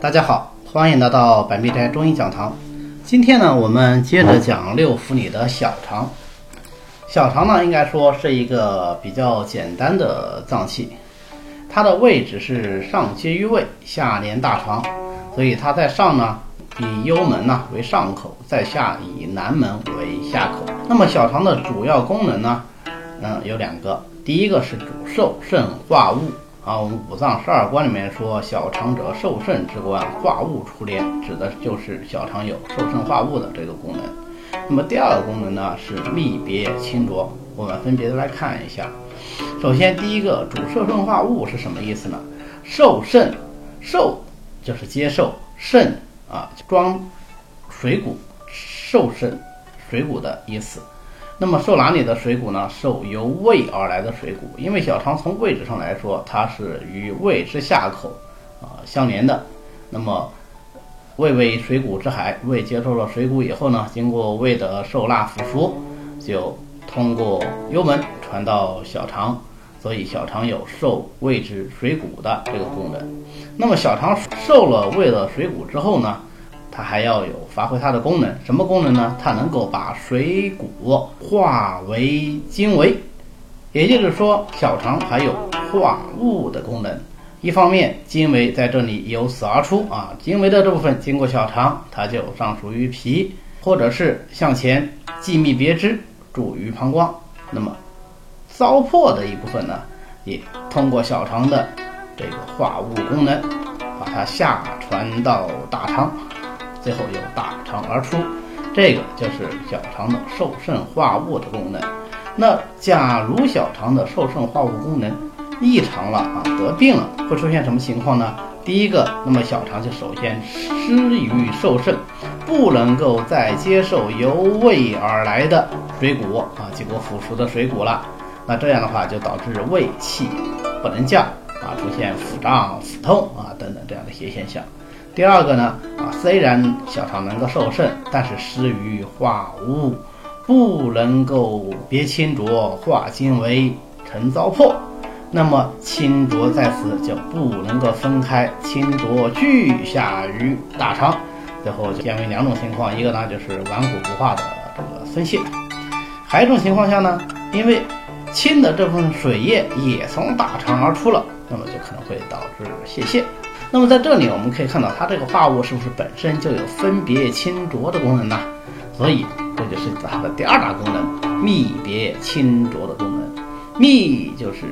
大家好，欢迎来到百密斋中医讲堂。今天呢，我们接着讲六腑里的小肠。小肠呢，应该说是一个比较简单的脏器，它的位置是上接于胃，下连大肠，所以它在上呢以幽门呢为上口，在下以南门为下口。那么小肠的主要功能呢，有两个，第一个是主受肾化物啊，我们五脏十二官里面说，小肠者受肾之官，化物出焉，指的就是小肠有受肾化物的这个功能。那么第二个功能呢是泌别清浊，我们分别来看一下。首先第一个主受肾化物是什么意思呢？受肾，受就是接受，肾啊装水谷，受肾水谷的意思。那么受哪里的水谷呢？受由胃而来的水谷，因为小肠从位置上来说，它是与胃之下口相连的。那么胃为水谷之海，胃接受了水谷以后呢，经过胃的受纳腐熟，就通过幽门传到小肠，所以小肠有受胃之水谷的这个功能。那么小肠受了胃的水谷之后呢，它还要有发挥它的功能，什么功能呢？它能够把水谷化为精微，也就是说小肠还有化物的功能。一方面精微在这里由此而出啊，精微的这部分经过小肠，它就上属于脾，或者是向前寄泌别之，注于膀胱。那么糟粕的一部分呢，也通过小肠的这个化物功能，把它下传到大肠，最后由大肠而出，这个就是小肠的受肾化物的功能。那假如小肠的受肾化物功能异常了啊，得病了，会出现什么情况呢？第一个，那么小肠就首先失于受肾，不能够再接受由胃而来的水谷啊，结果腐熟的水谷了。那这样的话就导致胃气不能降啊，出现腹胀、腹痛啊等等这样的一些现象。第二个呢，虽然小肠能够受肾，但是失于化物，不能够别清浊，化精为成糟粕。那么清浊在此就不能够分开，清浊俱下于大肠，最后就变为两种情况，一个呢就是顽固不化的这个松懈，还有一种情况下呢，因为清的这部分水液也从大肠而出了，那么就可能会导致泄泻。那么在这里我们可以看到，它这个化物是不是本身就有分别清浊的功能呢？所以这就是它的第二大功能，泌别清浊的功能。泌就是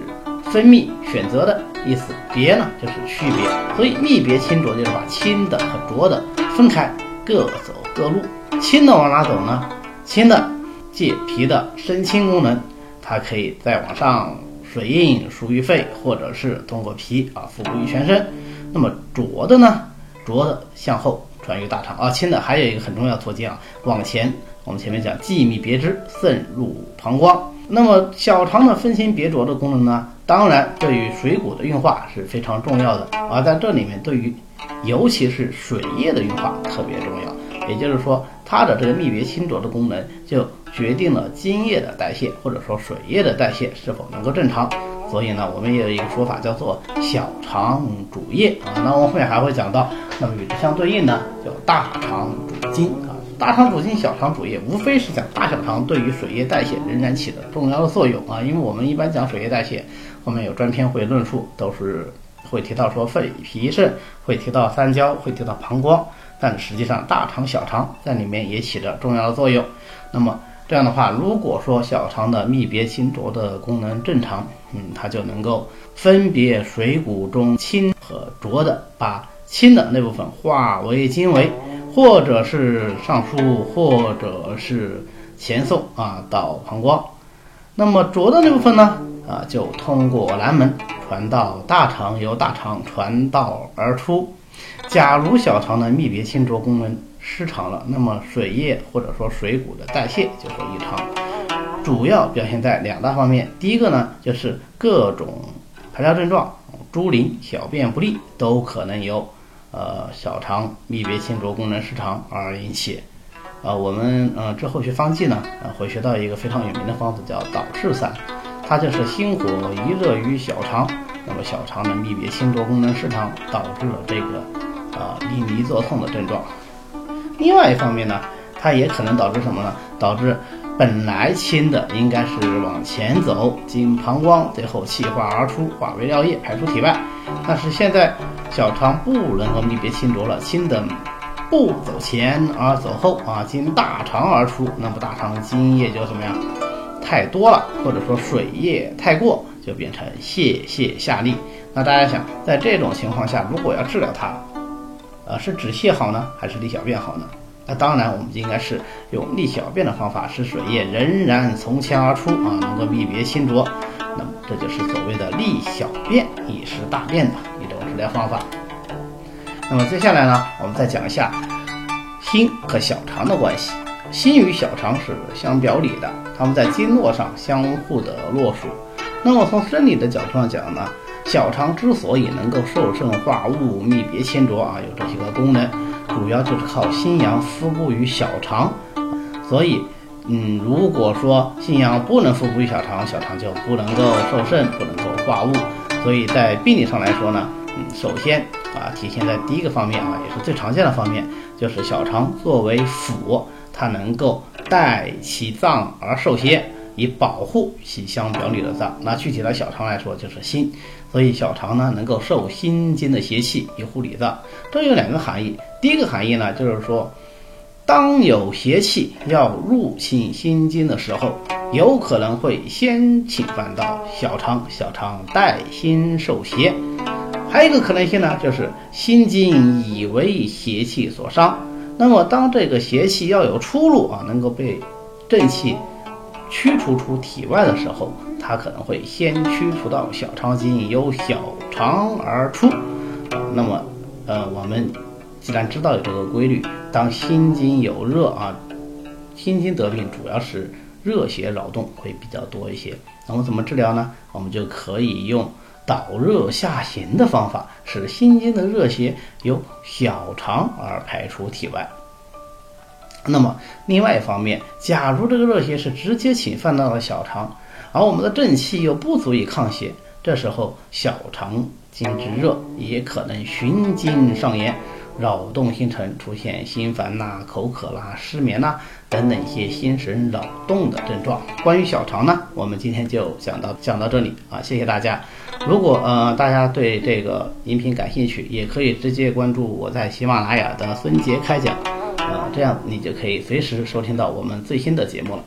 分泌选择的意思，别呢就是区别，所以泌别清浊就是把清的和浊的分开，各走各路。清的往哪走呢？清的借脾的升清功能，它可以再往上水印输于肺，或者是通过脾啊服务于全身。那么浊的呢，浊的向后传于大肠啊。清的还有一个很重要的途径啊，往前，我们前面讲寄泌别之，渗入膀胱。那么小肠的分清别浊的功能呢，当然对于水谷的运化是非常重要的，而在这里面对于尤其是水液的运化特别重要，也就是说它的这个泌别清浊的功能就决定了精液的代谢，或者说水液的代谢是否能够正常。所以呢，我们也有一个说法叫做小肠主液啊。那我们后面还会讲到，那么与之相对应呢，叫大肠主精啊。大肠主精，小肠主液，无非是讲大小肠对于水液代谢仍然起的重要的作用啊。因为我们一般讲水液代谢，后面有专篇会论述，都是会提到说肺、脾、肾，会提到三焦，会提到膀胱，但实际上大肠、小肠在里面也起着重要的作用。那么这样的话，如果说小肠的泌别清浊的功能正常，它就能够分别水谷中清和浊的，把清的那部分化为精微，或者是上输，或者是前送啊到膀胱。那么浊的那部分呢，就通过南门传到大肠，由大肠传导而出。假如小肠的泌别清浊功能失常了，那么水液或者说水谷的代谢就是异常，主要表现在两大方面。第一个呢，就是各种排尿症状，诸淋、小便不利，都可能由小肠泌别清浊功能失常而引起。我们之后学方剂呢，会学到一个非常有名的方子叫导赤散，它就是心火一热于小肠，那么小肠的泌别清浊功能失常，导致了这个以及作痛的症状。另外一方面呢，它也可能导致什么呢？导致本来清的应该是往前走，经膀胱，最后气化而出，化为尿液排出体外。但是现在小肠不能够辨别清浊了，清的不走前而走后啊，经大肠而出。那么大肠津液就怎么样？太多了，或者说水液太过，就变成泻下痢。那大家想，在这种情况下，如果要治疗它，是止泻好呢，还是利小便好呢？那当然，我们应该是用利小便的方法，使水液仍然从前而出啊，能够辨别清浊。那么这就是所谓的利小便以食大便的一种治疗方法。那么接下来呢，我们再讲一下心和小肠的关系。心与小肠是相表里的，它们在经络上相互的络属。那么从生理的角度上讲呢，小肠之所以能够受盛化物、泌别清浊啊，有这些个功能，主要就是靠心阳敷布于小肠。所以如果说心阳不能敷布于小肠，小肠就不能够受盛，不能够化物。所以在病理上来说呢，首先啊，体现在第一个方面啊，也是最常见的方面，就是小肠作为腑，它能够代其脏而受邪，以保护其相表里的脏。那具体的小肠来说就是心，所以小肠呢能够受心经的邪气，以护理脏。这有两个含义，第一个含义呢就是说，当有邪气要入侵心经的时候，有可能会先侵犯到小肠，小肠代心受邪。还有一个可能性呢，就是心经已为邪气所伤，那么当这个邪气要有出路啊，能够被正气驱除出体外的时候，它可能会先驱除到小肠经，由小肠而出。那么我们既然知道有这个规律，当心经有热啊，心经得病主要是热邪扰动会比较多一些。那么怎么治疗呢？我们就可以用导热下行的方法，使心经的热邪由小肠而排出体外。那么另外一方面，假如这个热邪是直接侵犯到了小肠，而我们的正气又不足以抗邪，这时候小肠经之热也可能循经上炎，扰动心神，出现心烦呐、口渴啦、失眠啦等等一些心神扰动的症状。关于小肠呢，我们今天就讲到这里啊，谢谢大家。如果大家对这个音频感兴趣，也可以直接关注我在喜马拉雅的孙杰开讲，这样你就可以随时收听到我们最新的节目了。